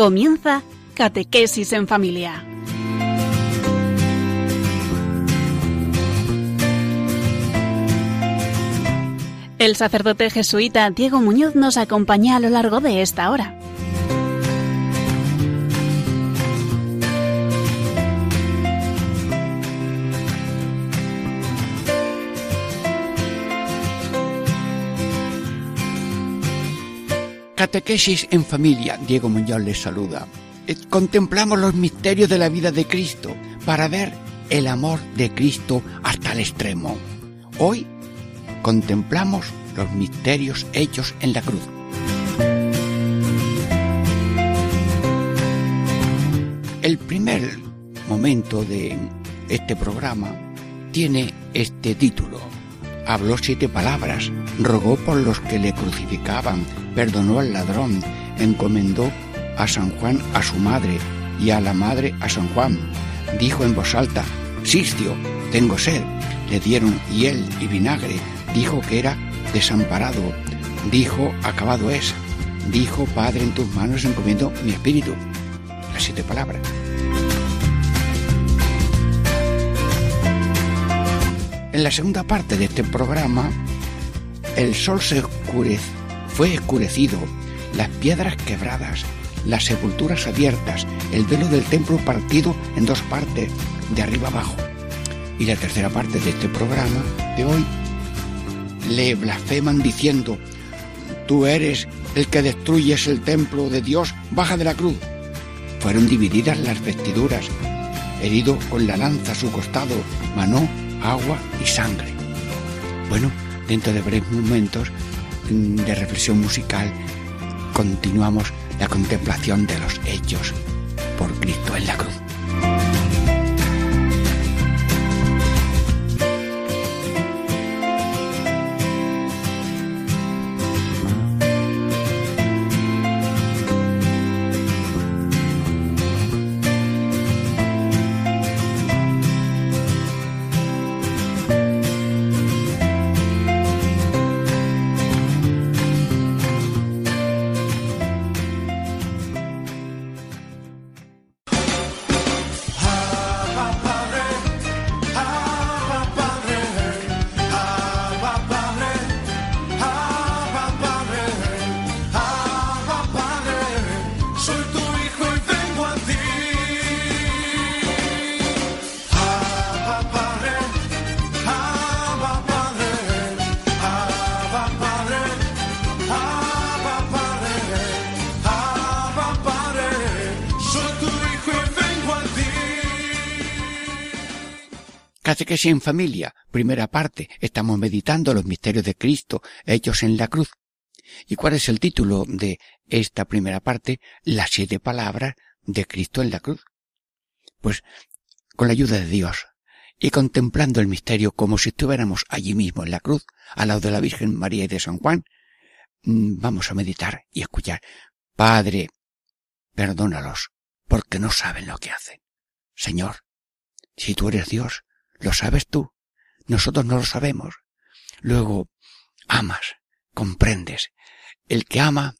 Comienza Catequesis en Familia. El sacerdote jesuita Diego Muñoz nos acompaña a lo largo de esta hora. Catequesis en Familia, Diego Muñoz les saluda. Contemplamos los misterios de la vida de Cristo para ver el amor de Cristo hasta el extremo. Hoy contemplamos los misterios hechos en la cruz. El primer momento de este programa tiene este título: habló 7 palabras, rogó por los que le crucificaban, perdonó al ladrón, encomendó a San Juan a su madre y a la madre a San Juan, dijo en voz alta: «Sitio, tengo sed», le dieron hiel y vinagre, dijo que era desamparado, dijo: «Acabado es», dijo: «Padre, en tus manos encomiendo mi espíritu». Las 7 palabras. En la segunda parte de este programa, el sol fue oscurecido, las piedras quebradas, las sepulturas abiertas, el velo del templo partido en 2 partes, de arriba abajo. Y la tercera parte de este programa de hoy, le blasfeman diciendo: «Tú eres el que destruyes el templo de Dios, baja de la cruz». Fueron divididas las vestiduras, herido con la lanza a su costado, Manó, agua y sangre. Bueno, dentro de breves momentos de reflexión musical continuamos la contemplación de los hechos por Cristo en la cruz. Catequesis en Familia, primera parte. Estamos meditando los misterios de Cristo hechos en la cruz. ¿Y cuál es el título de esta primera parte? Las 7 palabras de Cristo en la cruz. Pues, con la ayuda de Dios y contemplando el misterio como si estuviéramos allí mismo en la cruz, al lado de la Virgen María y de San Juan, vamos a meditar y escuchar: «Padre, perdónalos, porque no saben lo que hacen». Señor, si tú eres Dios, lo sabes tú, nosotros no lo sabemos. Luego, amas, comprendes. El que ama,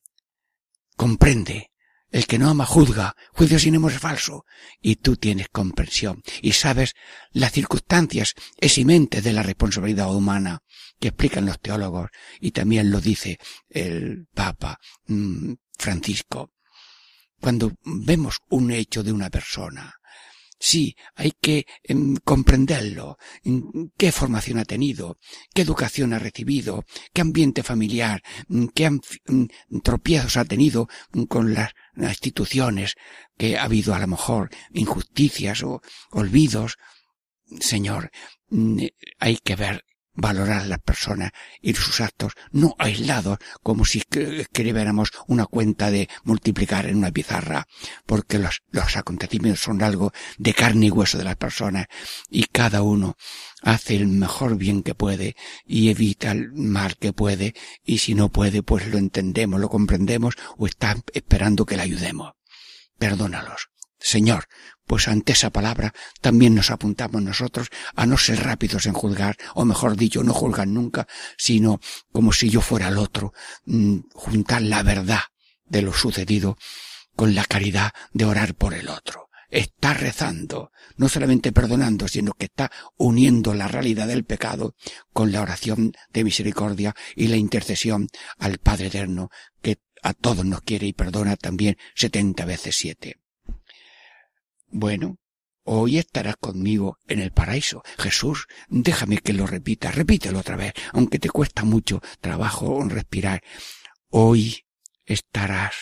comprende. El que no ama, juzga. Juicio sin embargo es falso. Y tú tienes comprensión y sabes las circunstancias eximentes de la responsabilidad humana que explican los teólogos, y también lo dice el Papa Francisco. Cuando vemos un hecho de una persona, sí, hay que comprenderlo, qué formación ha tenido, qué educación ha recibido, qué ambiente familiar, qué tropiezos ha tenido con las instituciones, que ha habido a lo mejor injusticias o olvidos. Señor, hay que valorar a las personas y sus actos, no aislados, como si escribiéramos una cuenta de multiplicar en una pizarra, porque los acontecimientos son algo de carne y hueso de las personas, y cada uno hace el mejor bien que puede y evita el mal que puede, y si no puede, pues lo entendemos, lo comprendemos, o está esperando que le ayudemos. Perdónalos, Señor. Pues ante esa palabra también nos apuntamos nosotros a no ser rápidos en juzgar, o mejor dicho, no juzgar nunca, sino, como si yo fuera el otro, juntar la verdad de lo sucedido con la caridad de orar por el otro. Está rezando, no solamente perdonando, sino que está uniendo la realidad del pecado con la oración de misericordia y la intercesión al Padre Eterno, que a todos nos quiere y perdona también 70 veces 7. Bueno, hoy estarás conmigo en el paraíso. Jesús, déjame que lo repita, repítelo otra vez, aunque te cuesta mucho trabajo respirar. Hoy estarás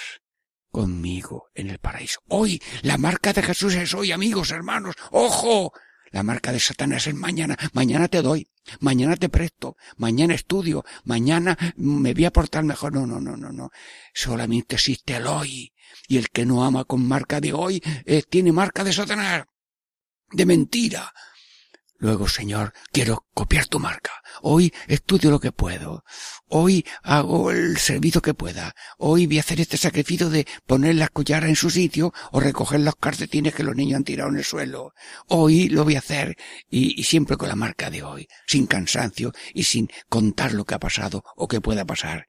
conmigo en el paraíso. Hoy, la marca de Jesús es hoy, amigos, hermanos. ¡Ojo! La marca de Satanás es mañana. Mañana te doy, mañana te presto, mañana estudio, mañana me voy a portar mejor. No. Solamente existe el hoy. Y el que no ama con marca de hoy, tiene marca de Satanás, de mentira. Luego, Señor, quiero copiar tu marca. Hoy estudio lo que puedo. Hoy hago el servicio que pueda. Hoy voy a hacer este sacrificio de poner las cucharas en su sitio o recoger los calcetines que los niños han tirado en el suelo. Hoy lo voy a hacer y siempre con la marca de hoy, sin cansancio y sin contar lo que ha pasado o que pueda pasar.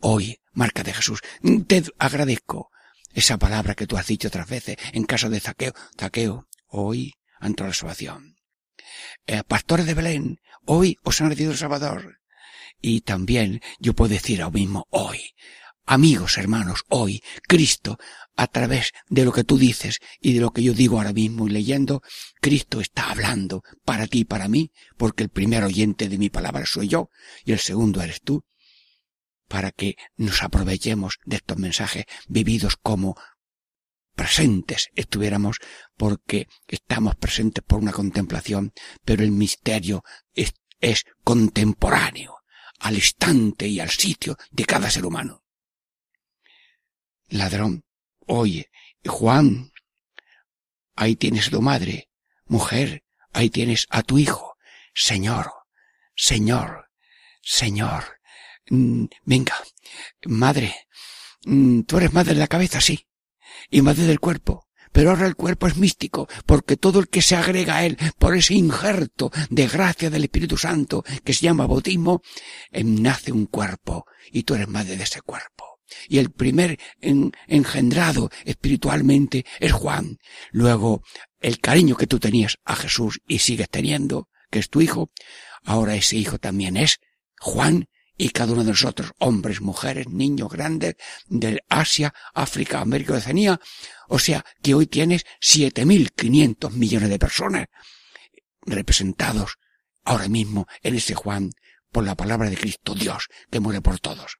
Hoy, marca de Jesús, te agradezco esa palabra que tú has dicho otras veces en casa de Zaqueo, hoy entró la salvación. Pastores de Belén, hoy os han recibido el Salvador. Y también yo puedo decir ahora mismo, hoy, amigos, hermanos, hoy, Cristo, a través de lo que tú dices y de lo que yo digo ahora mismo y leyendo, Cristo está hablando para ti y para mí, porque el primer oyente de mi palabra soy yo y el segundo eres tú, para que nos aprovechemos de estos mensajes vividos como presentes estuviéramos, porque estamos presentes por una contemplación, pero el misterio es contemporáneo al instante y al sitio de cada ser humano. Ladrón, oye, Juan, ahí tienes a tu madre. Mujer, ahí tienes a tu hijo. Señor, venga, madre, tú eres madre de la cabeza, sí, y madre del cuerpo, pero ahora el cuerpo es místico, porque todo el que se agrega a él por ese injerto de gracia del Espíritu Santo que se llama bautismo, nace un cuerpo y tú eres madre de ese cuerpo. Y el primer engendrado espiritualmente es Juan. Luego, el cariño que tú tenías a Jesús y sigues teniendo, que es tu hijo, ahora ese hijo también es Juan. Y cada uno de nosotros, hombres, mujeres, niños grandes, del Asia, África, América, Oceanía, o sea que hoy tienes 7.500 millones de personas representados ahora mismo en ese Juan por la palabra de Cristo, Dios, que muere por todos.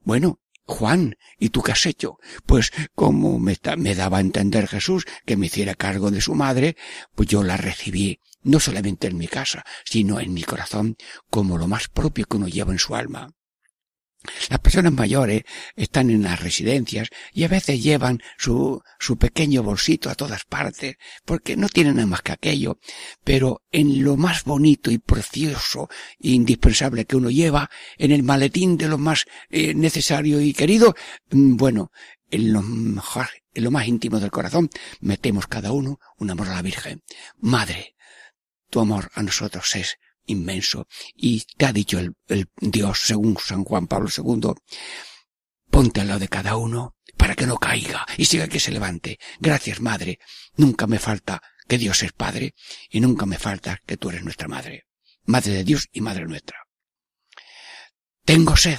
Bueno, Juan, ¿y tú qué has hecho? Pues como me daba a entender Jesús que me hiciera cargo de su madre, pues yo la recibí, no solamente en mi casa, sino en mi corazón, como lo más propio que uno lleva en su alma. Las personas mayores están en las residencias y a veces llevan su pequeño bolsito a todas partes, porque no tienen nada más que aquello, pero en lo más bonito y precioso e indispensable que uno lleva, en el maletín de lo más necesario y querido, bueno, en lo más íntimo del corazón, metemos cada uno un amor a la Virgen. Madre, tu amor a nosotros es inmenso, y te ha dicho el Dios, según San Juan Pablo II, ponte al lado de cada uno para que no caiga y siga que se levante. Gracias, madre, nunca me falta que Dios es padre y nunca me falta que tú eres nuestra madre, madre de Dios y madre nuestra. Tengo sed,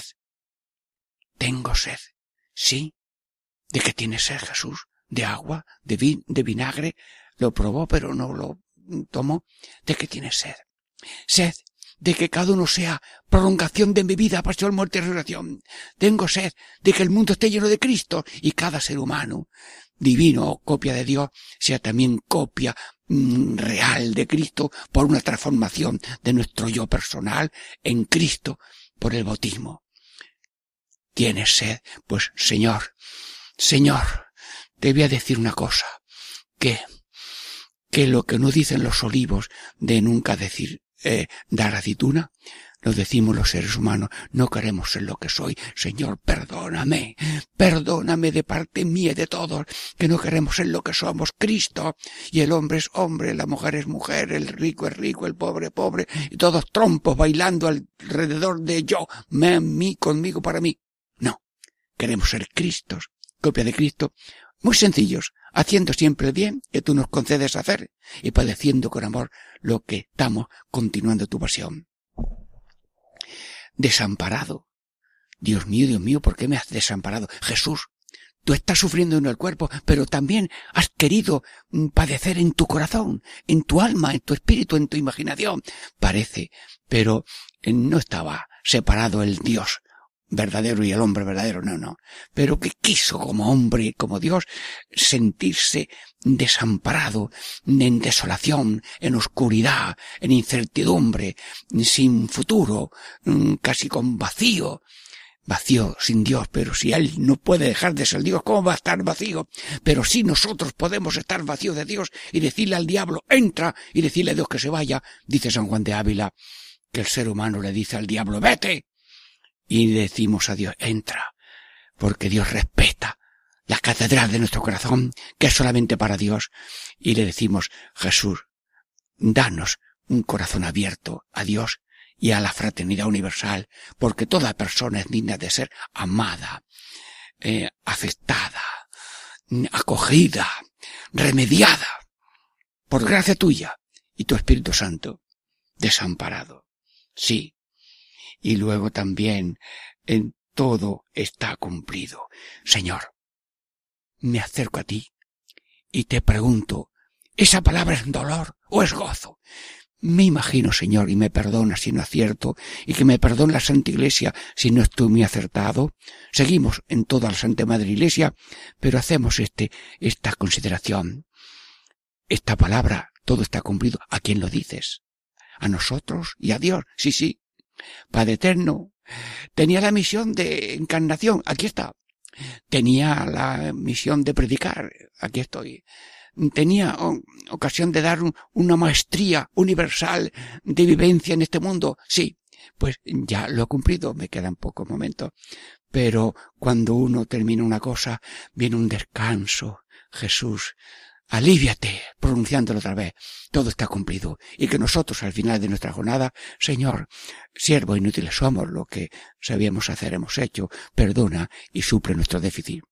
sí. ¿De qué tienes sed, Jesús? ¿De agua? ¿De vinagre? Lo probó pero no lo tomó. ¿De qué tienes sed? Sed de que cada uno sea prolongación de mi vida, pasión, muerte y resurrección. Tengo sed de que el mundo esté lleno de Cristo y cada ser humano, divino o copia de Dios, sea también copia real de Cristo por una transformación de nuestro yo personal en Cristo por el bautismo. ¿Tienes sed? Pues Señor, te voy a decir una cosa, que lo que no dicen los olivos de nunca decir dar aceituna, lo decimos los seres humanos. No queremos ser lo que soy. Señor, perdóname de parte mía y de todos, que no queremos ser lo que somos, Cristo. Y el hombre es hombre, la mujer es mujer, el rico es rico, el pobre es pobre, y todos trompos bailando alrededor de yo, conmigo, para mí. No, queremos ser Cristos, copia de Cristo, muy sencillos, haciendo siempre el bien que tú nos concedes hacer y padeciendo con amor lo que estamos continuando tu pasión. Desamparado. Dios mío, ¿por qué me has desamparado? Jesús, tú estás sufriendo en el cuerpo, pero también has querido padecer en tu corazón, en tu alma, en tu espíritu, en tu imaginación. Parece, pero no estaba separado el Dios verdadero y el hombre verdadero, no. Pero que quiso como hombre, como Dios, sentirse desamparado, en desolación, en oscuridad, en incertidumbre, sin futuro, casi con vacío. Vacío, sin Dios, pero si Él no puede dejar de ser Dios, ¿cómo va a estar vacío? Pero si nosotros podemos estar vacíos de Dios y decirle al diablo, entra, y decirle a Dios que se vaya, dice San Juan de Ávila, que el ser humano le dice al diablo, vete, y le decimos a Dios, entra, porque Dios respeta la catedral de nuestro corazón, que es solamente para Dios, y le decimos, Jesús, danos un corazón abierto a Dios, y a la fraternidad universal, porque toda persona es digna de ser amada, afectada, acogida, remediada, por gracia tuya y tu Espíritu Santo, desamparado. Sí, y luego también en todo está cumplido. Señor, me acerco a ti y te pregunto, ¿esa palabra es dolor o es gozo? Me imagino, Señor, y me perdona si no acierto, y que me perdone la Santa Iglesia si no estoy muy acertado. Seguimos en toda la Santa Madre Iglesia, pero hacemos esta consideración. Esta palabra, todo está cumplido. ¿A quién lo dices? A nosotros y a Dios. Sí. Padre Eterno, tenía la misión de encarnación. Aquí está. Tenía la misión de predicar. Aquí estoy. Tenía ocasión de dar una maestría universal de vivencia en este mundo. Sí, pues ya lo he cumplido, me quedan pocos momentos. Pero cuando uno termina una cosa, viene un descanso. Jesús, alíviate, pronunciándolo otra vez. Todo está cumplido. Y que nosotros al final de nuestra jornada, Señor, siervos inútiles somos, lo que sabíamos hacer hemos hecho. Perdona y suple nuestro déficit.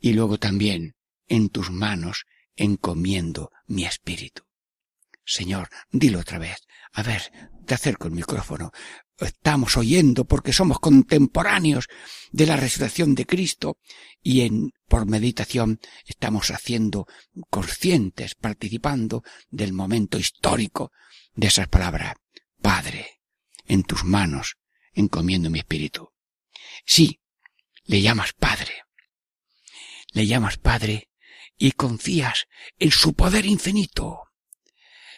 Y luego también, en tus manos encomiendo mi espíritu. Señor, dilo otra vez. A ver, te acerco el micrófono. Estamos oyendo porque somos contemporáneos de la resurrección de Cristo y por meditación estamos haciendo conscientes, participando del momento histórico de esas palabras. Padre, en tus manos encomiendo mi espíritu. Sí, le llamas Padre. Le llamas Padre. Y confías en su poder infinito,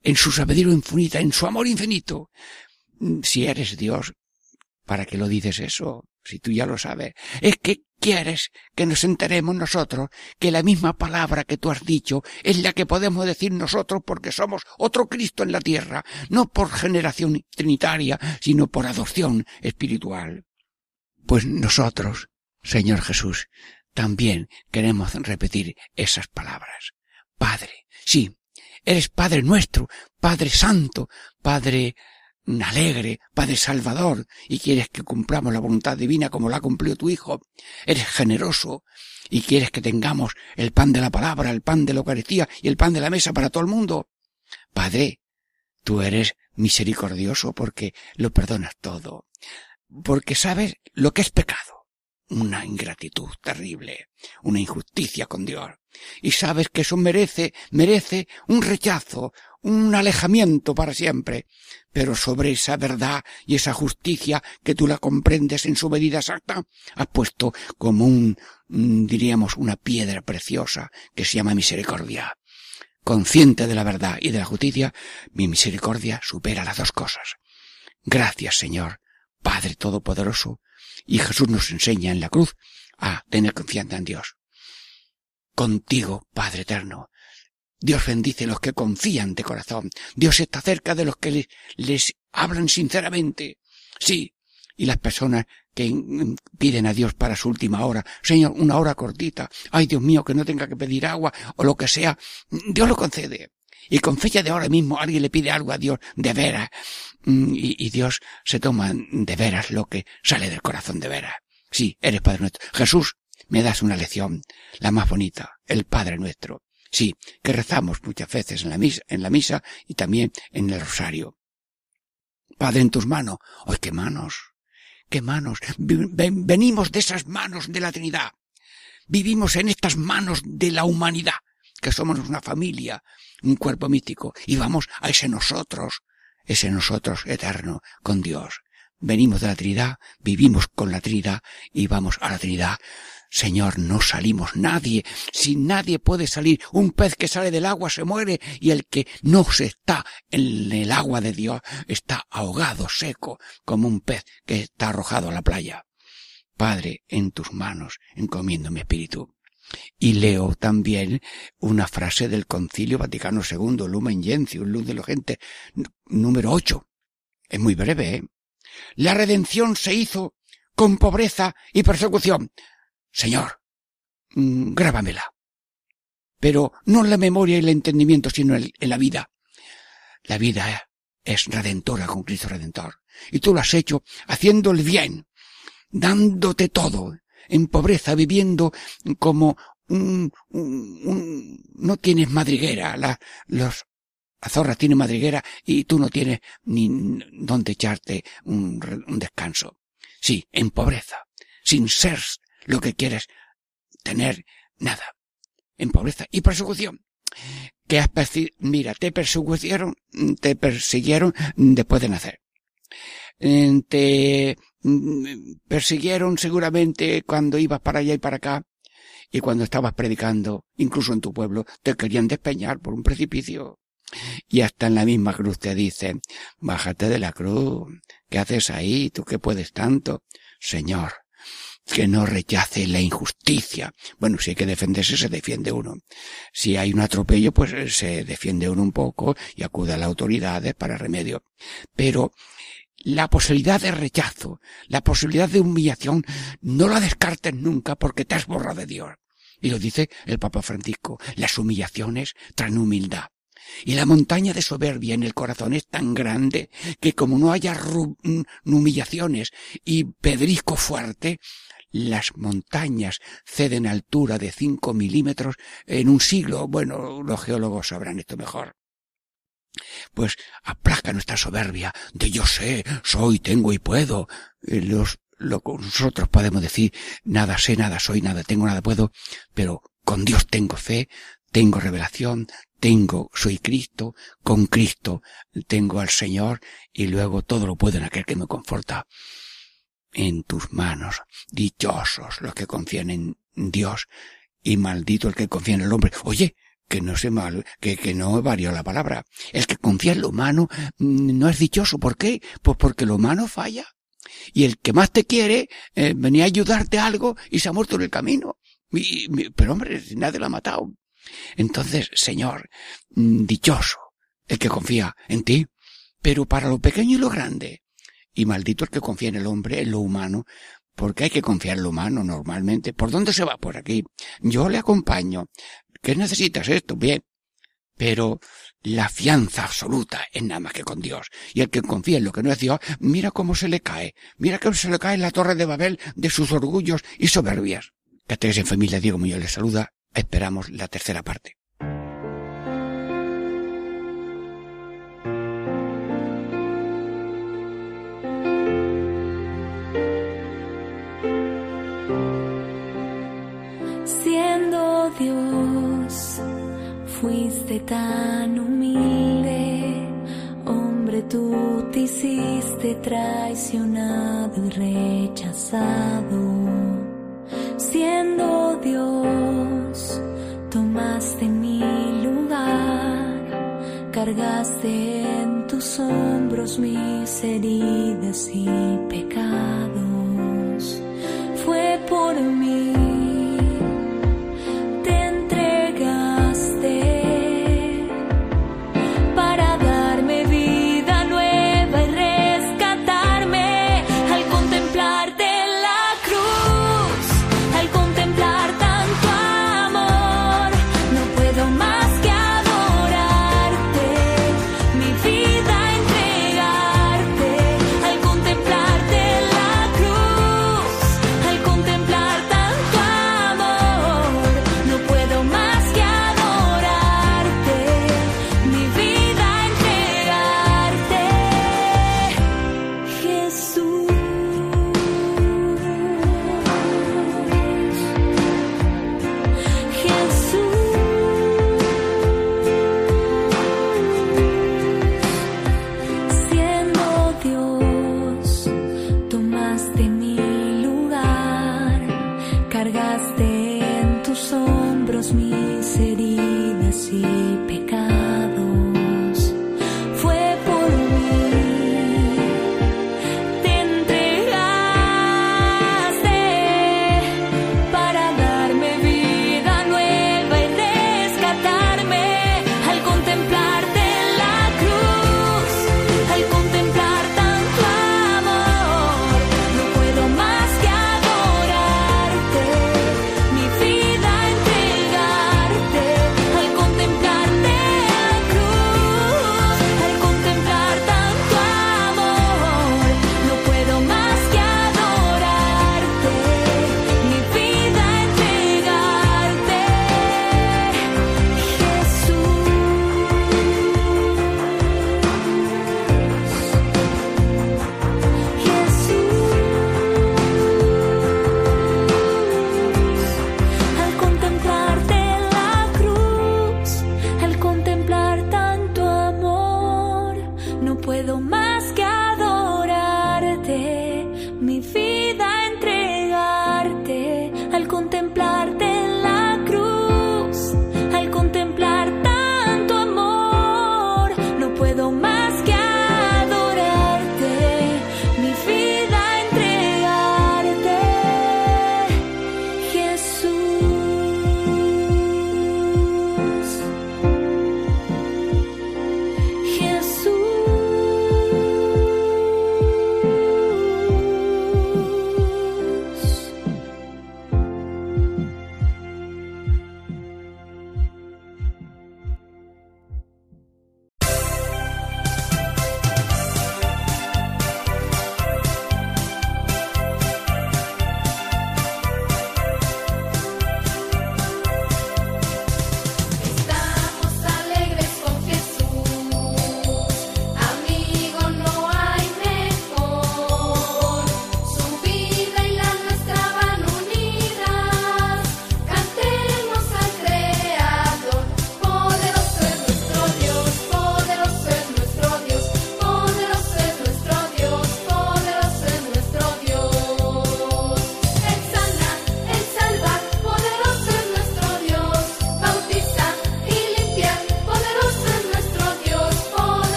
en su sabiduría infinita, en su amor infinito. Si eres Dios, ¿para qué lo dices eso? Si tú ya lo sabes. Es que quieres que nos enteremos nosotros que la misma palabra que tú has dicho es la que podemos decir nosotros porque somos otro Cristo en la tierra, no por generación trinitaria, sino por adopción espiritual. Pues nosotros, Señor Jesús, también queremos repetir esas palabras. Padre, sí, eres Padre nuestro, Padre Santo, Padre Alegre, Padre Salvador, y quieres que cumplamos la voluntad divina como la ha cumplido tu Hijo. Eres generoso y quieres que tengamos el pan de la palabra, el pan de la Eucaristía y el pan de la mesa para todo el mundo. Padre, tú eres misericordioso porque lo perdonas todo, porque sabes lo que es pecado. Una ingratitud terrible, una injusticia con Dios. Y sabes que eso merece un rechazo, un alejamiento para siempre. Pero sobre esa verdad y esa justicia que tú la comprendes en su medida exacta, has puesto como diríamos, una piedra preciosa que se llama misericordia. Consciente de la verdad y de la justicia, mi misericordia supera las dos cosas. Gracias, Señor, Padre Todopoderoso. Y Jesús nos enseña en la cruz a tener confianza en Dios. Contigo, Padre Eterno, Dios bendice a los que confían de corazón. Dios está cerca de los que les hablan sinceramente. Sí, y las personas que piden a Dios para su última hora. Señor, una hora cortita. Ay, Dios mío, que no tenga que pedir agua o lo que sea. Dios lo concede. Y con fecha de ahora mismo alguien le pide algo a Dios de veras. Y Dios se toma de veras lo que sale del corazón de veras. Sí, eres Padre nuestro. Jesús, me das una lección, la más bonita, el Padre Nuestro. Sí, que rezamos muchas veces en la misa y también en el rosario. Padre, en tus manos. ¡Ay, qué manos! ¡Qué manos! Venimos de esas manos de la Trinidad. Vivimos en estas manos de la humanidad, que somos una familia, un cuerpo místico, y vamos a ese nosotros eterno con Dios. Venimos de la Trinidad, vivimos con la Trinidad y vamos a la Trinidad. Señor, no salimos nadie, si nadie puede salir, un pez que sale del agua se muere y el que no se está en el agua de Dios está ahogado, seco, como un pez que está arrojado a la playa. Padre, en tus manos encomiendo mi espíritu. Y leo también una frase del Concilio Vaticano II, Lumen Gentium, Luz de los Gentes, número 8. Es muy breve, ¿eh? La redención se hizo con pobreza y persecución. Señor, grábamela. Pero no en la memoria y el entendimiento, sino en la vida. La vida es redentora con Cristo Redentor. Y tú lo has hecho haciendo el bien, dándote todo, en pobreza, viviendo como no tienes madriguera. Los Azorra tiene madriguera y tú no tienes ni donde echarte un descanso. Sí, en pobreza, sin ser lo que quieres tener, nada. En pobreza y persecución. Mira, te persiguieron después de nacer. Te persiguieron seguramente cuando ibas para allá y para acá. Y cuando estabas predicando, incluso en tu pueblo, te querían despeñar por un precipicio. Y hasta en la misma cruz te dicen, bájate de la cruz, ¿qué haces ahí? ¿Tú qué puedes tanto? Señor, que no rechace la injusticia. Bueno, si hay que defenderse, se defiende uno. Si hay un atropello, pues se defiende uno un poco y acude a las autoridades para remedio. Pero la posibilidad de rechazo, la posibilidad de humillación, no la descartes nunca porque te has borrado de Dios. Y lo dice el Papa Francisco, las humillaciones traen humildad. Y la montaña de soberbia en el corazón es tan grande que como no haya humillaciones y pedrisco fuerte, las montañas ceden altura de 5 milímetros en un siglo. Bueno, los geólogos sabrán esto mejor. Pues aplaca nuestra soberbia de yo sé, soy, tengo y puedo. Lo que nosotros podemos decir, nada sé, nada soy, nada tengo, nada puedo, pero con Dios tengo fe, tengo revelación, soy Cristo, con Cristo tengo al Señor y luego todo lo puedo en aquel que me conforta. En tus manos, dichosos los que confían en Dios y maldito el que confía en el hombre. Oye, que no varió la palabra. El que confía en lo humano no es dichoso. ¿Por qué? Pues porque lo humano falla. Y el que más te quiere venía a ayudarte a algo y se ha muerto en el camino. Pero hombre, nadie lo ha matado. Entonces, Señor, dichoso el que confía en ti, pero para lo pequeño y lo grande. Y maldito el que confía en el hombre, en lo humano, porque hay que confiar en lo humano normalmente. ¿Por dónde se va? Por aquí. Yo le acompaño. ¿Qué necesitas esto? Bien. Pero la fianza absoluta es nada más que con Dios. Y el que confía en lo que no es Dios, mira cómo se le cae. Mira cómo se le cae en la torre de Babel de sus orgullos y soberbias. Catequesis en Familia, Diego Muñoz les saluda. Esperamos la tercera parte. Siendo Dios, fuiste tan humilde, hombre tú te hiciste traicionado y rechazado. Siendo Dios, tomaste mi lugar, cargaste en tus hombros mis heridas y pecados. Fue por mí.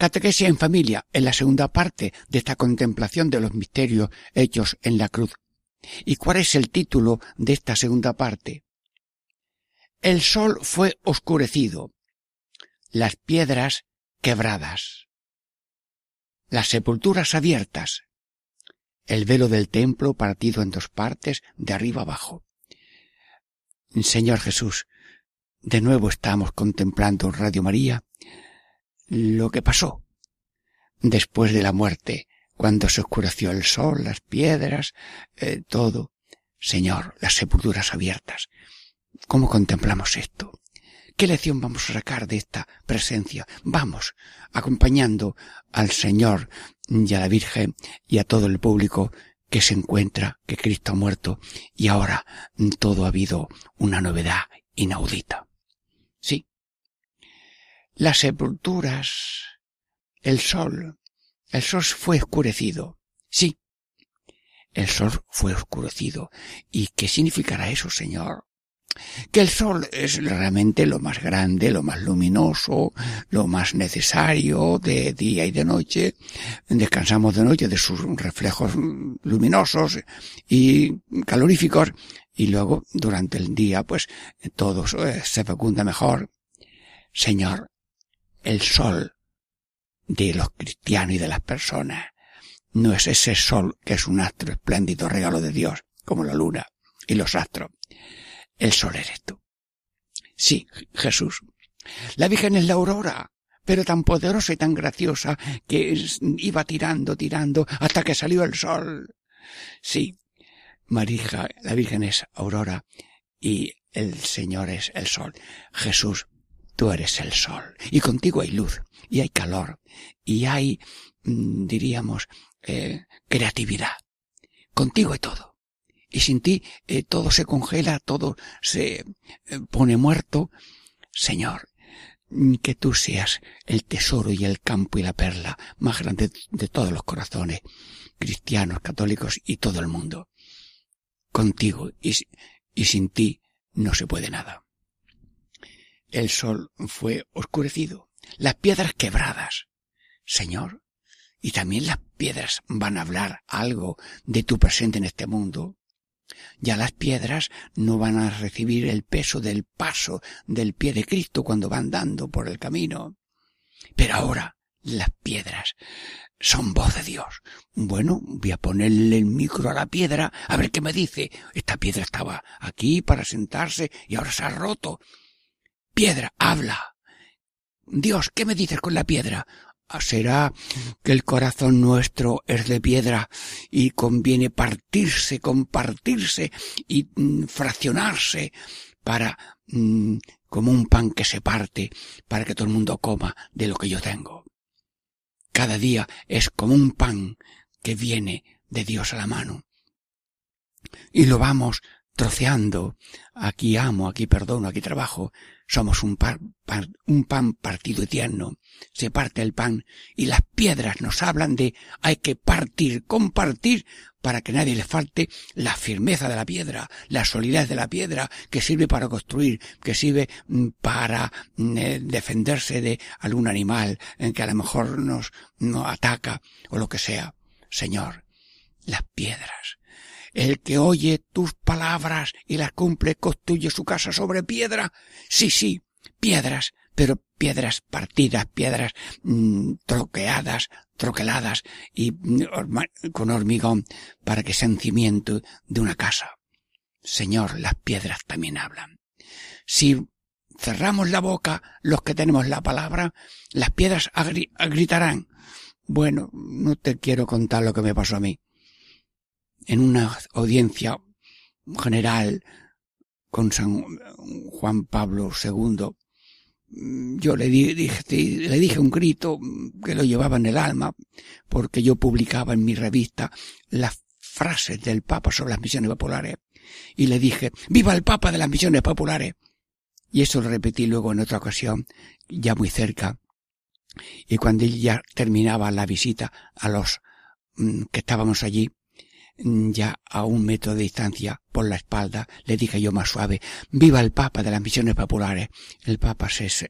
Catequesis en familia, en la segunda parte de esta contemplación de los misterios hechos en la cruz. ¿Y cuál es el título de esta segunda parte? El sol fue oscurecido, las piedras quebradas, las sepulturas abiertas, el velo del templo partido en dos partes, de arriba abajo. Señor Jesús, de nuevo estamos contemplando en Radio María lo que pasó después de la muerte, cuando se oscureció el sol, las piedras, todo. Señor, las sepulturas abiertas. ¿Cómo contemplamos esto? ¿Qué lección vamos a sacar de esta presencia? Vamos, acompañando al Señor y a la Virgen y a todo el público que se encuentra, que Cristo ha muerto y ahora todo ha habido una novedad inaudita. Sí, las sepulturas, el sol fue oscurecido. Sí, el sol fue oscurecido. ¿Y qué significará eso, Señor? Que el sol es realmente lo más grande, lo más luminoso, lo más necesario de día y de noche. Descansamos de noche de sus reflejos luminosos y caloríficos y luego durante el día pues todo se fecunda mejor. Señor, el sol de los cristianos y de las personas no es ese sol que es un astro espléndido, regalo de Dios, como la luna y los astros. El sol eres tú. Sí, Jesús. La Virgen es la aurora, pero tan poderosa y tan graciosa que iba tirando hasta que salió el sol. Sí, María, la Virgen es aurora y el Señor es el sol. Jesús, tú eres el sol y contigo hay luz y hay calor y hay, diríamos, creatividad. Contigo hay todo. Y sin ti todo se congela, todo se pone muerto. Señor, que tú seas el tesoro y el campo y la perla más grande de todos los corazones, cristianos, católicos y todo el mundo. Contigo y sin ti no se puede nada. El sol fue oscurecido, las piedras quebradas. Señor, y también las piedras van a hablar algo de tu presente en este mundo. Ya las piedras no van a recibir el peso del paso del pie de Cristo cuando va andando por el camino. Pero ahora las piedras son voz de Dios. Bueno, voy a ponerle el micro a la piedra a ver qué me dice. Esta piedra estaba aquí para sentarse y ahora se ha roto. Piedra, habla. Dios, ¿qué me dices con la piedra? ¿Será que el corazón nuestro es de piedra y conviene partirse, compartirse y fraccionarse para, como un pan que se parte, para que todo el mundo coma de lo que yo tengo? Cada día es como un pan que viene de Dios a la mano. Y lo vamos troceando. Aquí amo, aquí perdono, aquí trabajo. Somos un pan partido y tierno. Se parte el pan y las piedras nos hablan de hay que partir, compartir, para que nadie le falte la firmeza de la piedra, la solidez de la piedra, que sirve para construir, que sirve para defenderse de algún animal que a lo mejor nos ataca o lo que sea. Señor, las piedras. El que oye tus palabras y las cumple construye su casa sobre piedra. Sí, piedras, pero piedras partidas, piedras troqueladas y con hormigón para que sean cimiento de una casa. Señor, las piedras también hablan. Si cerramos la boca, los que tenemos la palabra, las piedras gritarán. Bueno, no te quiero contar lo que me pasó a mí. En una audiencia general con San Juan Pablo II, yo le dije un grito que lo llevaba en el alma, porque yo publicaba en mi revista las frases del Papa sobre las misiones populares, y le dije, ¡viva el Papa de las misiones populares! Y eso lo repetí luego en otra ocasión, ya muy cerca, y cuando ya terminaba la visita a los que estábamos allí, ya a 1 metro de distancia por la espalda, le dije yo más suave, ¡viva el Papa de las misiones populares! El Papa se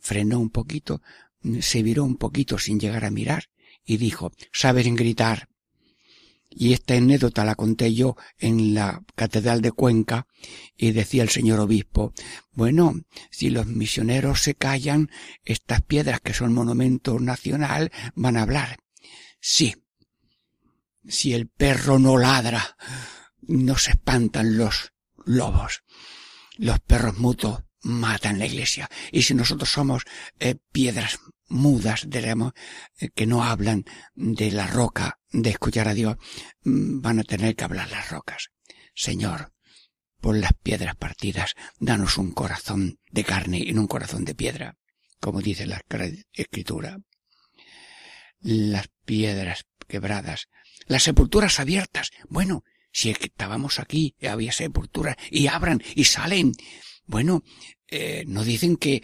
frenó un poquito, se viró un poquito sin llegar a mirar y dijo: «Sabes gritar». Y esta anécdota la conté yo en la Catedral de Cuenca y decía el señor obispo: «Bueno, si los misioneros se callan, estas piedras que son monumento nacional van a hablar». Sí, si el perro no ladra, no se espantan los lobos. Los perros mutos matan la iglesia. Y si nosotros somos piedras mudas, diremos, que no hablan de la roca, de escuchar a Dios, van a tener que hablar las rocas. Señor, por las piedras partidas, danos un corazón de carne y no un corazón de piedra, como dice la Escritura. Las piedras quebradas, las sepulturas abiertas. Bueno, si estábamos aquí, había sepulturas, y abran, y salen. Bueno, ¿no dicen que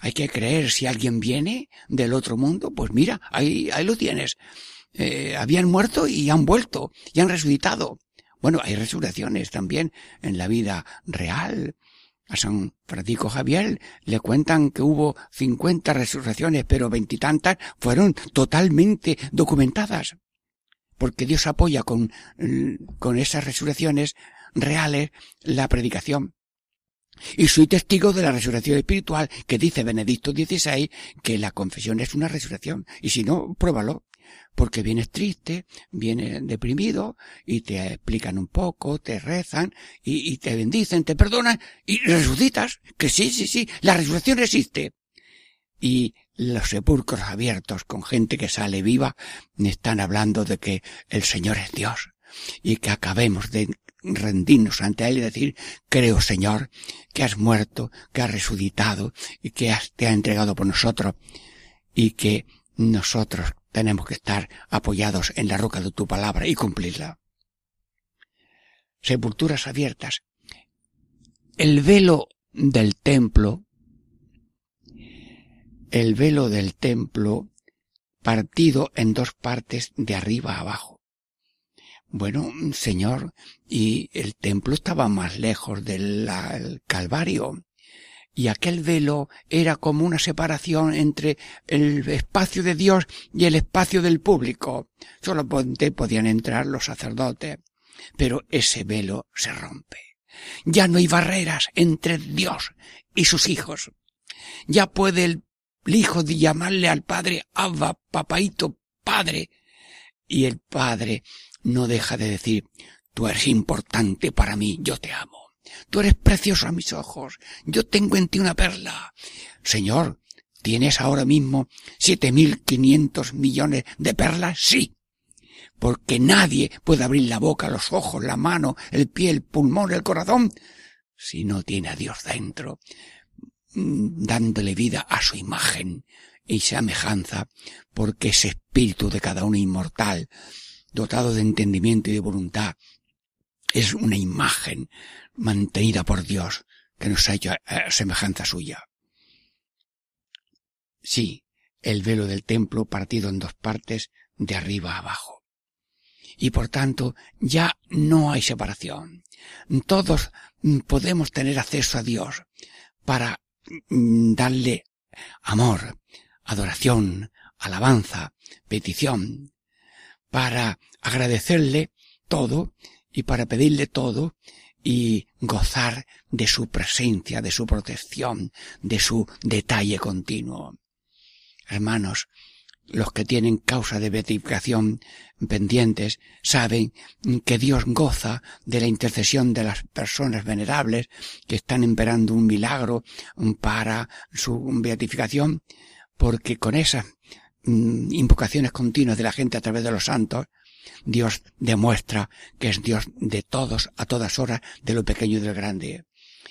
hay que creer si alguien viene del otro mundo? Pues mira, ahí lo tienes. Habían muerto y han vuelto, y han resucitado. Bueno, hay resurrecciones también en la vida real. A San Francisco Javier le cuentan que hubo 50 resurrecciones, pero 20 y tantas fueron totalmente documentadas. Porque Dios apoya con esas resurrecciones reales la predicación. Y soy testigo de la resurrección espiritual que dice Benedicto XVI, que la confesión es una resurrección. Y si no, pruébalo. Porque vienes triste, vienes deprimido, y te explican un poco, te rezan, y te bendicen, te perdonan, y resucitas. Que sí, la resurrección existe. Y los sepulcros abiertos con gente que sale viva están hablando de que el Señor es Dios. Y que acabemos de rendirnos ante Él y decir: creo, Señor, que has muerto, que has resucitado y que te has entregado por nosotros, y que nosotros tenemos que estar apoyados en la roca de tu palabra y cumplirla. Sepulturas abiertas. El velo del templo partido en dos partes, de arriba a abajo. Bueno, Señor, y el templo estaba más lejos del Calvario, y aquel velo era como una separación entre el espacio de Dios y el espacio del público. Solo podían entrar los sacerdotes, pero ese velo se rompe. Ya no hay barreras entre Dios y sus hijos. Ya puede el hijo llamarle al padre: Abba, papaíto, padre, y el padre no deja de decir: tú eres importante para mí, yo te amo. Tú eres precioso a mis ojos, yo tengo en ti una perla. Señor, ¿tienes ahora mismo 7.500 millones de perlas? Sí, porque nadie puede abrir la boca, los ojos, la mano, el pie, el pulmón, el corazón, si no tiene a Dios dentro, dándole vida a su imagen y semejanza, porque ese espíritu de cada uno inmortal, dotado de entendimiento y de voluntad, es una imagen mantenida por Dios que nos ha hecho semejanza suya. Sí, el velo del templo partido en dos partes, de arriba a abajo. Y por tanto, ya no hay separación. Todos podemos tener acceso a Dios para darle amor, adoración, alabanza, petición, para agradecerle todo y para pedirle todo y gozar de su presencia, de su protección, de su detalle continuo. Hermanos, los que tienen causa de beatificación pendientes saben que Dios goza de la intercesión de las personas venerables que están esperando un milagro para su beatificación, porque con esas invocaciones continuas de la gente a través de los santos, Dios demuestra que es Dios de todos, a todas horas, de lo pequeño y del grande.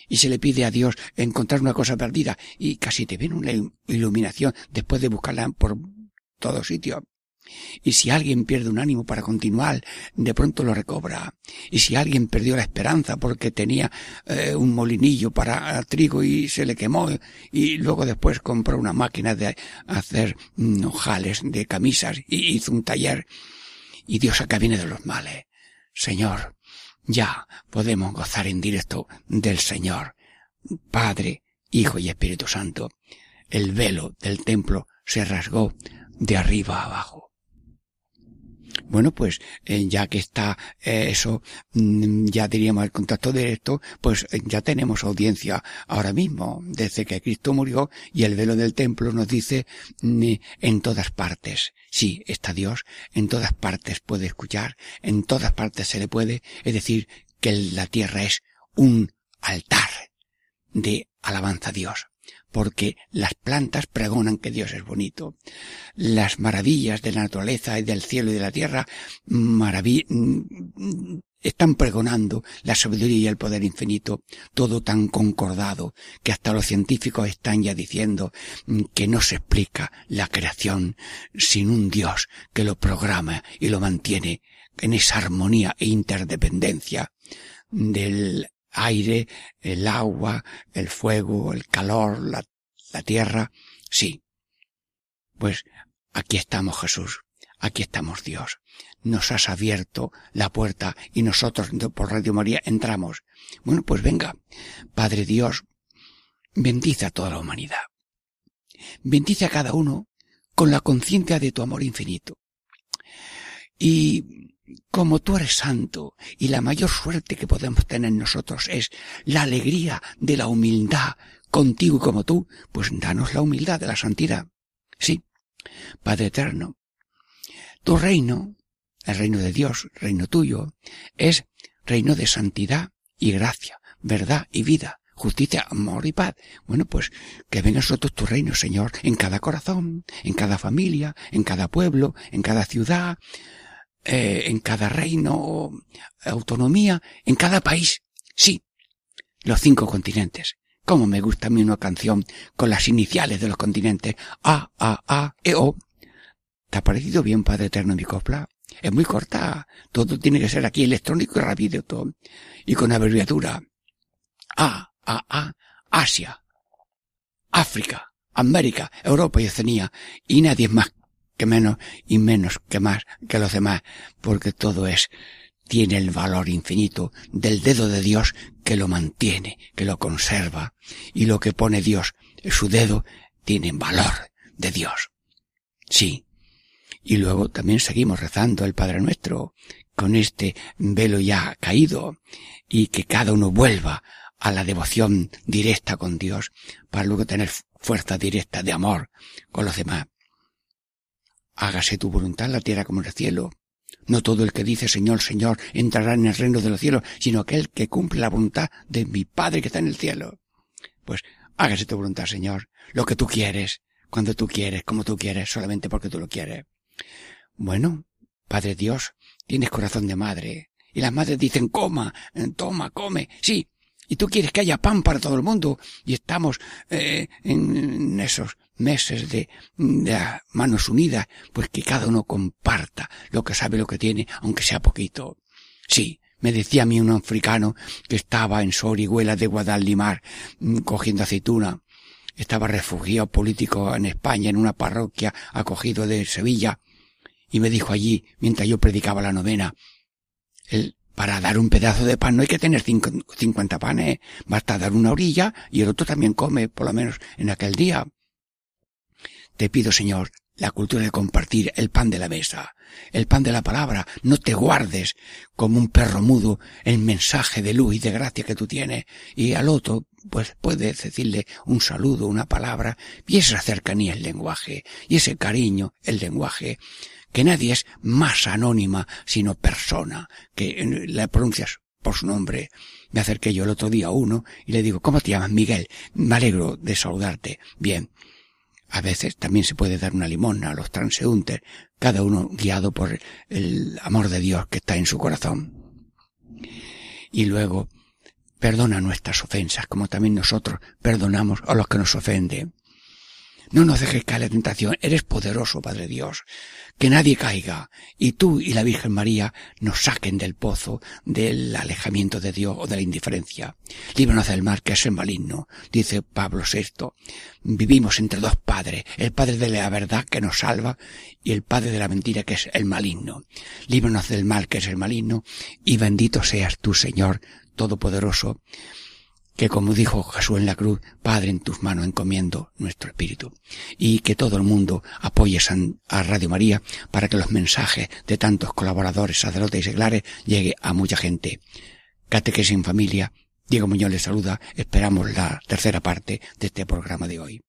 Y se le pide a Dios encontrar una cosa perdida, y casi te viene una iluminación después de buscarla por todo sitio. Y si alguien pierde un ánimo para continuar, de pronto lo recobra. Y si alguien perdió la esperanza porque tenía un molinillo para trigo y se le quemó, y luego después compró una máquina de hacer ojales de camisas y hizo un taller, y Dios acá viene de los males. Señor, ya podemos gozar en directo del Señor, Padre, Hijo y Espíritu Santo. el velo del templo se rasgó de arriba a abajo. Bueno, pues ya que está eso, ya diríamos el contacto directo, pues ya tenemos audiencia ahora mismo, desde que Cristo murió y el velo del templo nos dice en todas partes. Sí, está Dios, en todas partes puede escuchar, en todas partes se le puede, es decir, que la tierra es un altar de alabanza a Dios. Porque las plantas pregonan que Dios es bonito. Las maravillas de la naturaleza y del cielo y de la tierra están pregonando la sabiduría y el poder infinito, todo tan concordado que hasta los científicos están ya diciendo que no se explica la creación sin un Dios que lo programa y lo mantiene en esa armonía e interdependencia del aire, el agua, el fuego, el calor, la tierra. Sí, pues aquí estamos Jesús, aquí estamos Dios. Nos has abierto la puerta y nosotros por Radio María entramos. Bueno, pues venga, Padre Dios, bendice a toda la humanidad. Bendice a cada uno con la conciencia de tu amor infinito. Y como tú eres santo, y la mayor suerte que podemos tener nosotros es la alegría de la humildad contigo como tú, pues danos la humildad de la santidad. Sí, Padre eterno, tu reino, el reino de Dios, reino tuyo, es reino de santidad y gracia, verdad y vida, justicia, amor y paz. Bueno, pues que venga a nosotros tu reino, Señor, en cada corazón, en cada familia, en cada pueblo, en cada ciudad, en cada reino, autonomía, en cada país. Sí, los 5 continentes. Cómo me gusta a mí una canción con las iniciales de los continentes. A, E, O. ¿Te ha parecido bien, Padre Eterno, mi copla? Es muy corta. Todo tiene que ser aquí electrónico y rápido. Todo. Y con abreviatura. A. Asia, África, América, Europa y Oceanía. Y nadie más que menos y menos que más que los demás, porque todo tiene el valor infinito del dedo de Dios que lo mantiene, que lo conserva, y lo que pone Dios, su dedo, tiene valor de Dios. Sí. Y luego también seguimos rezando el Padre Nuestro, con este velo ya caído, y que cada uno vuelva a la devoción directa con Dios, para luego tener fuerza directa de amor con los demás. Hágase tu voluntad en la tierra como en el cielo. No todo el que dice Señor, Señor, entrará en el reino de los cielos, sino aquel que cumple la voluntad de mi Padre que está en el cielo. Pues hágase tu voluntad, Señor, lo que tú quieres, cuando tú quieres, como tú quieres, solamente porque tú lo quieres. Bueno, Padre Dios, tienes corazón de madre. Y las madres dicen, coma, toma, come. Sí, y tú quieres que haya pan para todo el mundo. Y estamos en esos meses de manos unidas, pues que cada uno comparta lo que sabe, lo que tiene, aunque sea poquito. Sí, me decía a mí un africano que estaba en su orihuela de Guadalimar cogiendo aceituna. Estaba refugiado político en España, en una parroquia acogido de Sevilla, y me dijo allí, mientras yo predicaba la novena, para dar un pedazo de pan no hay que tener 50 panes, basta dar una orilla y el otro también come, por lo menos en aquel día. Te pido, Señor, la cultura de compartir el pan de la mesa, el pan de la palabra. No te guardes como un perro mudo el mensaje de luz y de gracia que tú tienes. Y al otro, pues puedes decirle un saludo, una palabra. Y esa cercanía el lenguaje, y ese cariño el lenguaje. Que nadie es más anónima, sino persona, que la pronuncias por su nombre. Me acerqué yo el otro día a uno y le digo, ¿cómo te llamas, Miguel? Me alegro de saludarte. Bien. A veces también se puede dar una limosna a los transeúntes, cada uno guiado por el amor de Dios que está en su corazón. Y luego, perdona nuestras ofensas, como también nosotros perdonamos a los que nos ofenden. No nos dejes caer en la tentación, eres poderoso, Padre Dios, que nadie caiga, y tú y la Virgen María nos saquen del pozo del alejamiento de Dios o de la indiferencia. Líbranos del mal, que es el maligno, dice Pablo VI. Vivimos entre dos padres, el padre de la verdad que nos salva y el padre de la mentira que es el maligno. Líbranos del mal, que es el maligno, y bendito seas tú, Señor Todopoderoso, que como dijo Jesús en la cruz, Padre, en tus manos encomiendo nuestro espíritu. Y que todo el mundo apoye a Radio María para que los mensajes de tantos colaboradores, sacerdotes y seglares llegue a mucha gente. Catequesis en Familia, Diego Muñoz les saluda, esperamos la tercera parte de este programa de hoy.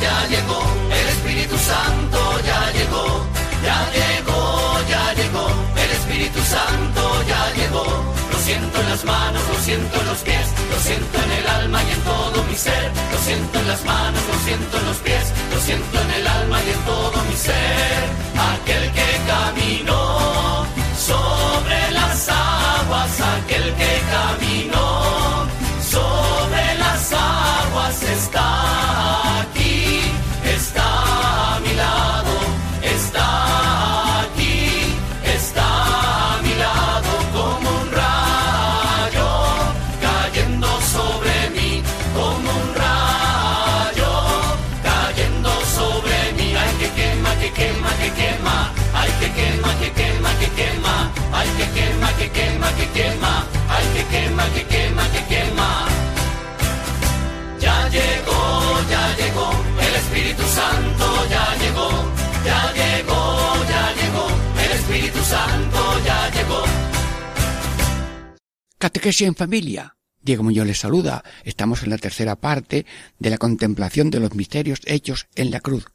Ya llegó, el Espíritu Santo ya llegó, ya llegó, ya llegó, el Espíritu Santo ya llegó. Lo siento en las manos, lo siento en los pies, lo siento en el alma y en todo mi ser. Lo siento en las manos, lo siento en los pies, lo siento en el alma y en todo mi ser. Aquel que caminó sobre las aguas, aquel que caminó sobre las aguas está aquí. Está a mi lado, está aquí, está a mi lado como un rayo cayendo sobre mí, como un rayo cayendo sobre mí. Ay, que quema, que quema, que quema, ay, que quema, que quema, que quema, ay, que quema, que quema, que quema, ay, que quema, que quema, que quema. Ya llegó, el Espíritu Santo ya llegó, ya llegó, ya llegó, el Espíritu Santo ya llegó. Catequesis en Familia. Diego Muñoz les saluda. Estamos en la tercera parte de la contemplación de los misterios hechos en la cruz.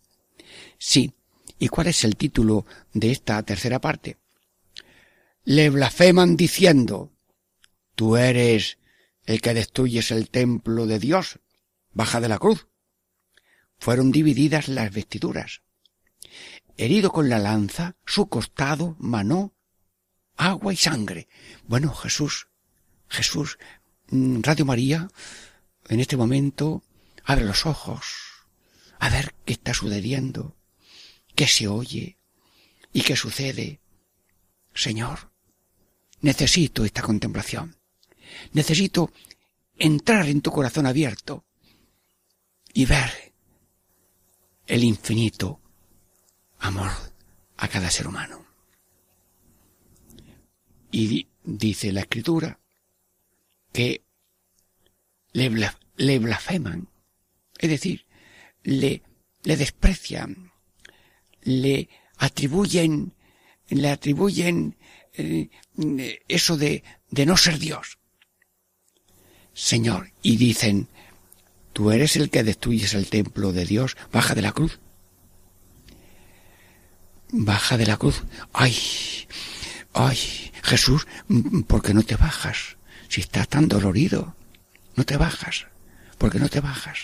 Sí, ¿y cuál es el título de esta tercera parte? Le blasfeman diciendo, tú eres el que destruyes el templo de Dios, baja de la cruz. Fueron divididas las vestiduras. Herido con la lanza, su costado manó agua y sangre. Bueno, Jesús, Radio María, en este momento, abre los ojos a ver qué está sucediendo, qué se oye y qué sucede. Señor, necesito esta contemplación. Necesito entrar en tu corazón abierto y ver el infinito amor a cada ser humano. Y dice la Escritura que le blasfeman, es decir, le desprecian, le atribuyen eso de no ser Dios. Señor, y dicen, tú eres el que destruyes el templo de Dios, baja de la cruz. Baja de la cruz. Ay, Jesús, ¿por qué no te bajas? Si estás tan dolorido, no te bajas. ¿Por qué no te bajas?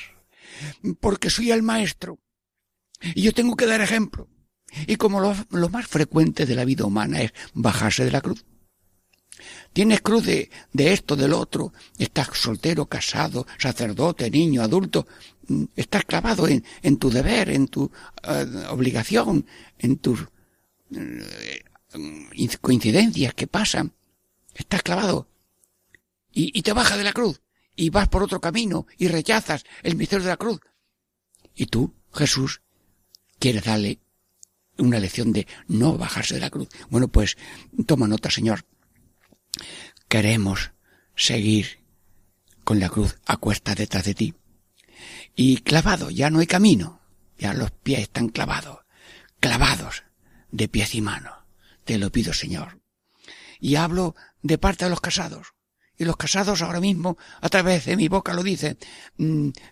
Porque soy el maestro y yo tengo que dar ejemplo. Y como lo más frecuente de la vida humana es bajarse de la cruz. Tienes cruz de esto, del otro, estás soltero, casado, sacerdote, niño, adulto, estás clavado en tu deber, en tu obligación, en tus coincidencias que pasan, estás clavado y te bajas de la cruz y vas por otro camino y rechazas el misterio de la cruz. Y tú, Jesús, quieres darle una lección de no bajarse de la cruz. Bueno, pues toma nota, Señor. Queremos seguir con la cruz a cuestas detrás de ti y clavado, ya no hay camino, ya los pies están clavados de pies y manos, te lo pido, Señor. Y hablo de parte de los casados, y los casados ahora mismo a través de mi boca lo dicen,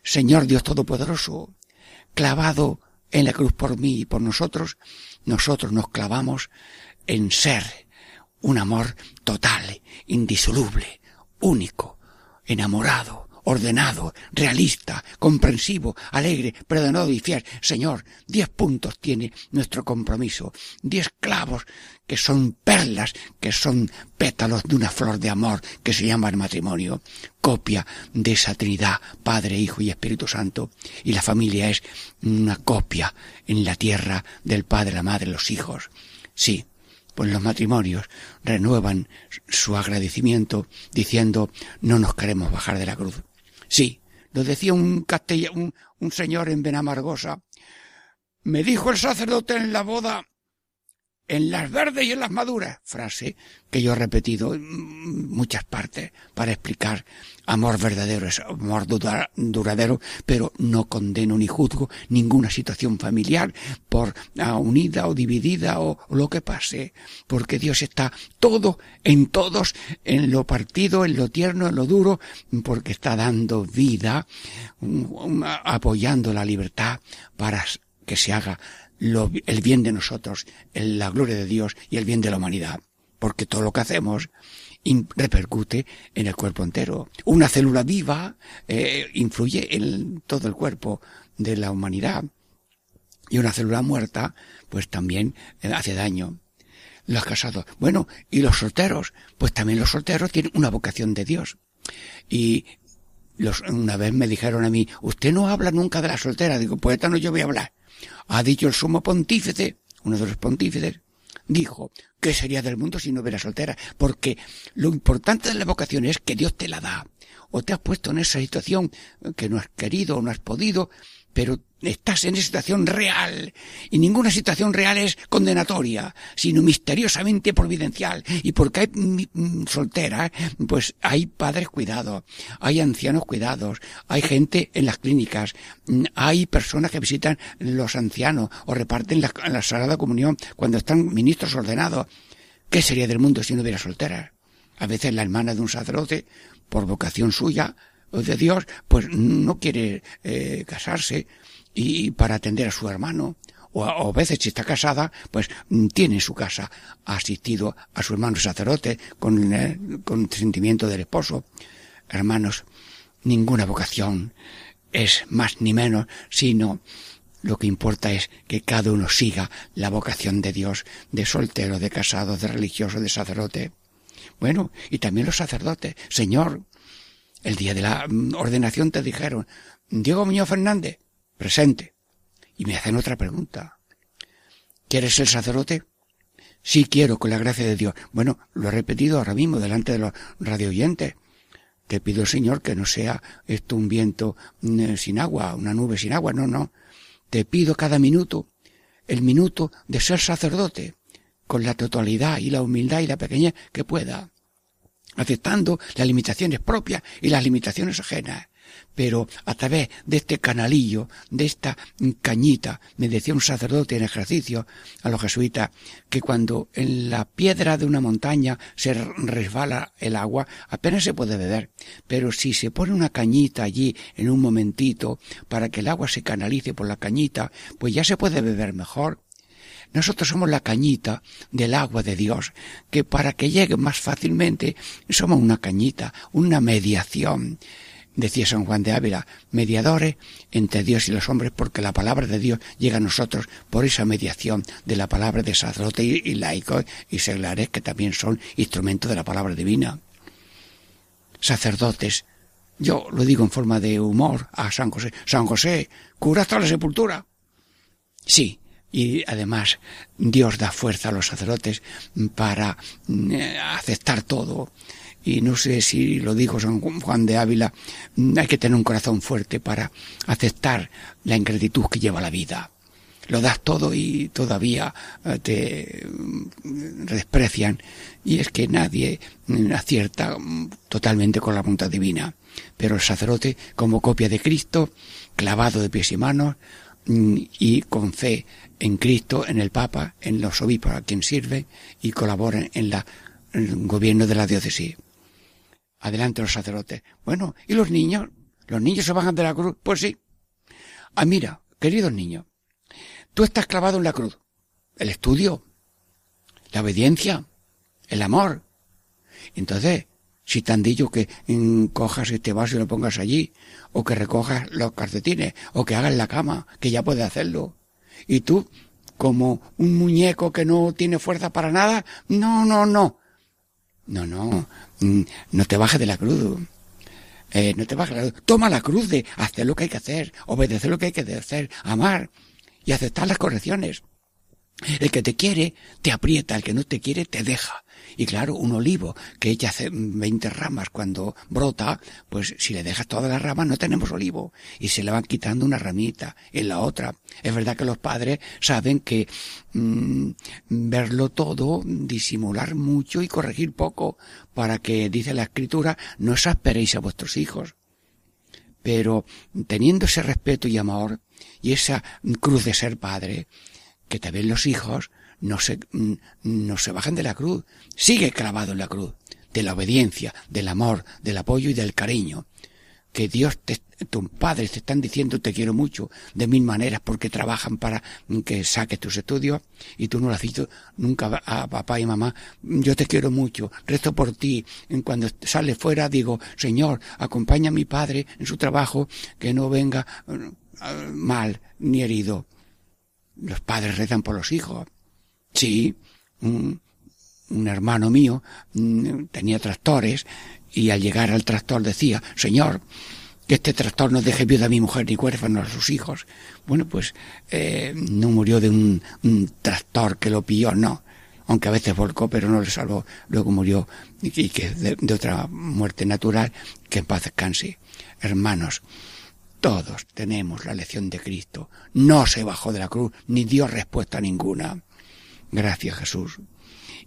Señor Dios Todopoderoso, clavado en la cruz por mí y por nosotros nos clavamos en ser un amor total, indisoluble, único, enamorado, ordenado, realista, comprensivo, alegre, perdonado y fiel. Señor, 10 puntos tiene nuestro compromiso, 10 clavos que son perlas, que son pétalos de una flor de amor que se llama el matrimonio, copia de esa Trinidad, Padre, Hijo y Espíritu Santo. Y la familia es una copia en la tierra del Padre, la Madre, los hijos. Sí. Pues los matrimonios renuevan su agradecimiento diciendo, no nos queremos bajar de la cruz. Sí, lo decía un señor en Benamargosa. Me dijo el sacerdote en la boda en las verdes y en las maduras, frase que yo he repetido en muchas partes para explicar amor verdadero, es amor duradero, pero no condeno ni juzgo ninguna situación familiar por unida o dividida o lo que pase, porque Dios está todo en todos, en lo partido, en lo tierno, en lo duro, porque está dando vida, apoyando la libertad para que se haga el bien de nosotros, la gloria de Dios y el bien de la humanidad, porque todo lo que hacemos repercute en el cuerpo entero. Una célula viva influye en todo el cuerpo de la humanidad, y una célula muerta pues también hace daño. Los casados, bueno, y los solteros, pues también los solteros tienen una vocación de Dios. Y una vez me dijeron a mí, usted no habla nunca de la soltera. Digo, pues esta no yo voy a hablar. Ha dicho el sumo pontífice, uno de los pontífices, dijo, ¿qué sería del mundo si no hubiera soltera? Porque lo importante de la vocación es que Dios te la da. O te has puesto en esa situación que no has querido o no has podido, pero estás en esa situación real. Y ninguna situación real es condenatoria, sino misteriosamente providencial. Y porque hay solteras, pues hay padres cuidados, hay ancianos cuidados, hay gente en las clínicas, hay personas que visitan los ancianos o reparten la Sagrada Comunión cuando están ministros ordenados. ¿Qué sería del mundo si no hubiera solteras? A veces la hermana de un sacerdote, por vocación suya o de Dios, pues no quiere casarse, y para atender a su hermano, o a veces si está casada, pues tiene en su casa asistido a su hermano sacerdote con sentimiento del esposo. Hermanos, ninguna vocación es más ni menos, sino lo que importa es que cada uno siga la vocación de Dios, de soltero, de casado, de religioso, de sacerdote. Bueno, y también los sacerdotes. Señor, el día de la ordenación te dijeron, Diego Muñoz Fernández, presente. Y me hacen otra pregunta. ¿Quieres ser sacerdote? Sí quiero, con la gracia de Dios. Bueno, lo he repetido ahora mismo delante de los radio oyentes. Te pido, Señor, que no sea esto un viento sin agua, una nube sin agua. No, no. Te pido cada minuto, el minuto de ser sacerdote, con la totalidad y la humildad y la pequeñez que pueda, aceptando las limitaciones propias y las limitaciones ajenas. Pero a través de este canalillo, de esta cañita, me decía un sacerdote en ejercicio a los jesuitas, que cuando en la piedra de una montaña se resbala el agua, apenas se puede beber. Pero si se pone una cañita allí en un momentito para que el agua se canalice por la cañita, pues ya se puede beber mejor. Nosotros somos la cañita del agua de Dios, que para que llegue más fácilmente somos una cañita, una mediación. Decía San Juan de Ávila, mediadores entre Dios y los hombres, porque la palabra de Dios llega a nosotros por esa mediación de la palabra de sacerdotes y laicos y seglares, que también son instrumentos de la palabra divina. Sacerdotes, yo lo digo en forma de humor a San José. San José, cura hasta la sepultura. Sí. Y además Dios da fuerza a los sacerdotes para aceptar todo. Y no sé si lo dijo San Juan de Ávila, hay que tener un corazón fuerte para aceptar la ingratitud que lleva la vida. Lo das todo y todavía te desprecian. Y es que nadie acierta totalmente con la voluntad divina. Pero el sacerdote, como copia de Cristo, clavado de pies y manos, y con fe en Cristo, en el Papa, en los obispos a quien sirve y colaboran en el gobierno de la diócesis. Adelante los sacerdotes. Bueno, ¿y los niños? ¿Los niños se bajan de la cruz? Pues sí. Ah, mira, queridos niños, tú estás clavado en la cruz. El estudio, la obediencia, el amor. Entonces, si te han dicho que cojas este vaso y lo pongas allí, o que recojas los calcetines, o que hagas la cama, que ya puedes hacerlo. Y tú, como un muñeco que no tiene fuerza para nada, no te bajes de la cruz. No te bajes de la cruz. Toma la cruz de hacer lo que hay que hacer, obedecer lo que hay que hacer, amar y aceptar las correcciones. El que te quiere, te aprieta, el que no te quiere, te deja. Y claro, un olivo que echa 20 ramas cuando brota, pues si le dejas todas las ramas no tenemos olivo. Y se le van quitando una ramita en la otra. Es verdad que los padres saben que verlo todo, disimular mucho y corregir poco, para que, dice la Escritura, no exasperéis a vuestros hijos. Pero teniendo ese respeto y amor, y esa cruz de ser padre, que también los hijos no se bajan de la cruz, sigue clavado en la cruz, de la obediencia, del amor, del apoyo y del cariño. Que Dios, tus padres te están diciendo te quiero mucho, de mil maneras, porque trabajan para que saques tus estudios, y tú no lo has dicho nunca a papá y mamá, yo te quiero mucho, rezo por ti. Cuando sales fuera digo, Señor, acompaña a mi padre en su trabajo, que no venga mal ni herido. Los padres rezan por los hijos. Sí, un hermano mío tenía tractores, y al llegar al tractor decía, Señor, que este tractor no deje viuda a mi mujer ni huérfano a sus hijos. Bueno, pues no murió de un tractor que lo pilló, no. Aunque a veces volcó, pero no le salvó. Luego murió, y que de otra muerte natural, que en paz descanse. Hermanos, todos tenemos la lección de Cristo. No se bajó de la cruz, ni dio respuesta ninguna. Gracias, Jesús.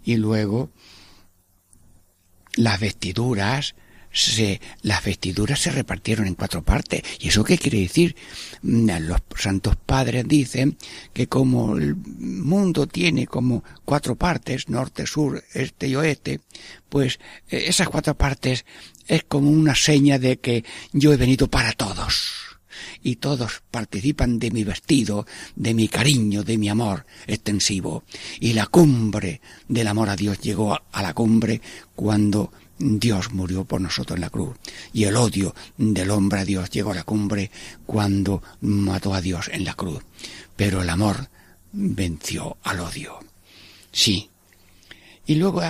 Y luego, las vestiduras se repartieron en 4 partes. ¿Y eso qué quiere decir? Los santos padres dicen que como el mundo tiene como 4 partes, norte, sur, este y oeste, pues esas 4 partes es como una seña de que yo he venido para todos. Y todos participan de mi vestido, de mi cariño, de mi amor extensivo. Y la cumbre del amor a Dios llegó a la cumbre cuando Dios murió por nosotros en la cruz. Y el odio del hombre a Dios llegó a la cumbre cuando mató a Dios en la cruz. Pero el amor venció al odio. Sí. Y luego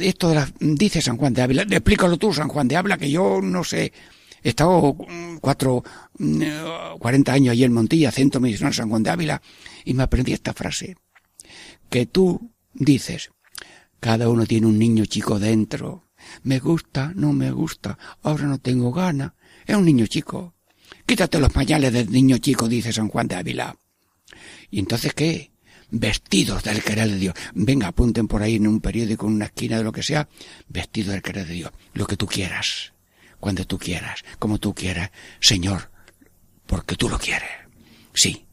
esto dice San Juan de Ávila. Explícalo tú, San Juan de Ávila, que yo no sé. He estado 40 años allí en Montilla, Centro Misionero San Juan de Ávila, y me aprendí esta frase. Que tú dices, cada uno tiene un niño chico dentro. Me gusta, no me gusta, ahora no tengo ganas. Es un niño chico. Quítate los pañales del niño chico, dice San Juan de Ávila. ¿Y entonces qué? Vestidos del querer de Dios. Venga, apunten por ahí en un periódico, en una esquina de lo que sea, vestidos del querer de Dios. Lo que tú quieras, cuando tú quieras, como tú quieras, Señor, porque tú lo quieres. Sí,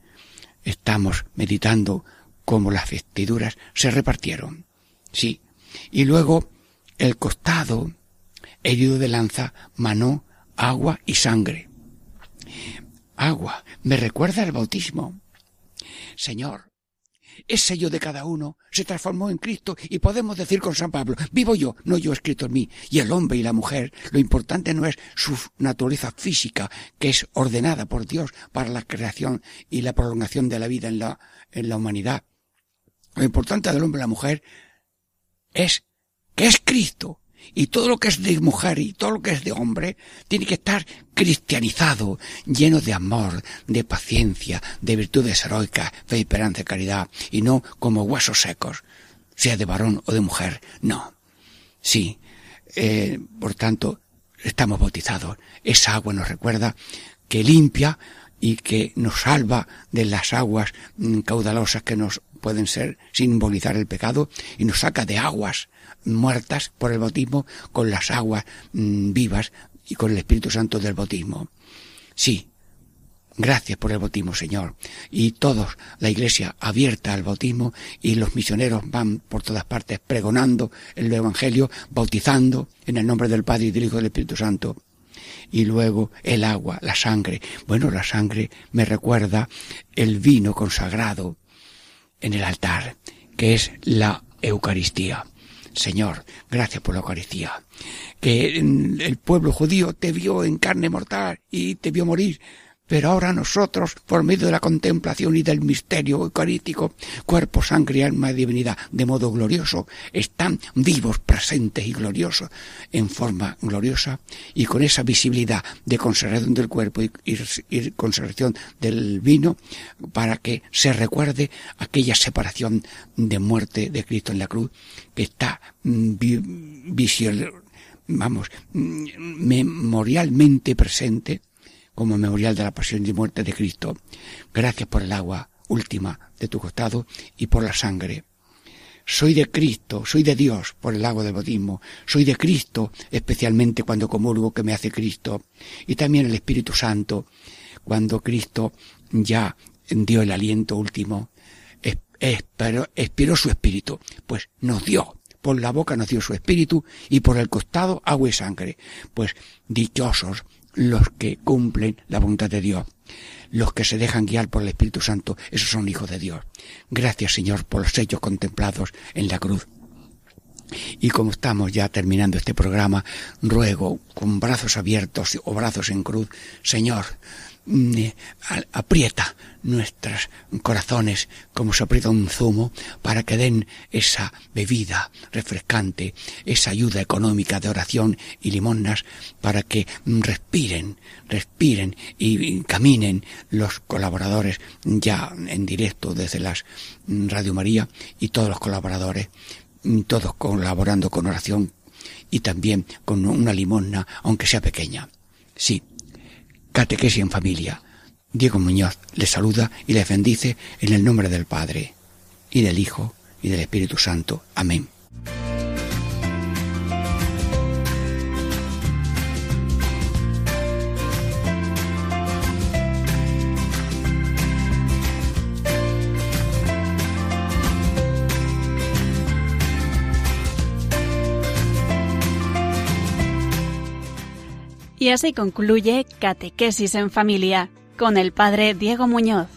estamos meditando cómo las vestiduras se repartieron. Sí, y luego el costado herido de lanza, manó, agua y sangre. Agua, me recuerda al bautismo. Señor, ese yo de cada uno se transformó en Cristo, y podemos decir con San Pablo, vivo yo, no yo escrito en mí. Y el hombre y la mujer, lo importante no es su naturaleza física, que es ordenada por Dios para la creación y la prolongación de la vida en la humanidad. Lo importante del hombre y la mujer es que es Cristo, y todo lo que es de mujer y todo lo que es de hombre tiene que estar cristianizado, lleno de amor, de paciencia, de virtudes heroicas, fe, esperanza y caridad, y no como huesos secos, sea de varón o de mujer, no. Sí, por tanto, estamos bautizados. Esa agua nos recuerda que limpia y que nos salva de las aguas caudalosas que nos pueden simbolizar el pecado, y nos saca de aguas muertas por el bautismo con las aguas vivas y con el Espíritu Santo del bautismo. Sí, gracias por el bautismo, Señor. Y todos, la Iglesia abierta al bautismo, y los misioneros van por todas partes pregonando el Evangelio, bautizando en el nombre del Padre y del Hijo y del Espíritu Santo. Y luego el agua, la sangre. Bueno, la sangre me recuerda el vino consagrado en el altar, que es la Eucaristía. Señor, gracias por la Eucaristía. Que el pueblo judío te vio en carne mortal y te vio morir, Pero ahora nosotros, por medio de la contemplación y del misterio eucarístico, cuerpo, sangre, alma y divinidad, de modo glorioso, están vivos, presentes y gloriosos, en forma gloriosa, y con esa visibilidad de consagración del cuerpo y consagración del vino, para que se recuerde aquella separación de muerte de Cristo en la cruz, que está memorialmente presente, como memorial de la pasión y muerte de Cristo. Gracias por el agua última de tu costado y por la sangre. Soy de Cristo, soy de Dios por el agua del bautismo. Soy de Cristo, especialmente cuando comulgo, que me hace Cristo. Y también el Espíritu Santo, cuando Cristo ya dio el aliento último, expiró su espíritu, pues nos dio. Por la boca nos dio su espíritu y por el costado agua y sangre. Pues dichosos los que cumplen la voluntad de Dios, los que se dejan guiar por el Espíritu Santo, esos son hijos de Dios. Gracias, Señor, por los hechos contemplados en la cruz. Y como estamos ya terminando este programa, ruego con brazos abiertos o brazos en cruz, Señor, aprieta nuestros corazones como se aprieta un zumo, para que den esa bebida refrescante, esa ayuda económica de oración y limosnas, para que respiren y caminen los colaboradores ya en directo desde las Radio María, y todos los colaboradores, todos colaborando con oración y también con una limosna, aunque sea pequeña. Sí. Catequesis en Familia. Diego Muñoz les saluda y les bendice en el nombre del Padre, y del Hijo, y del Espíritu Santo. Amén. Y así concluye Catequesis en Familia con el Padre Diego Muñoz.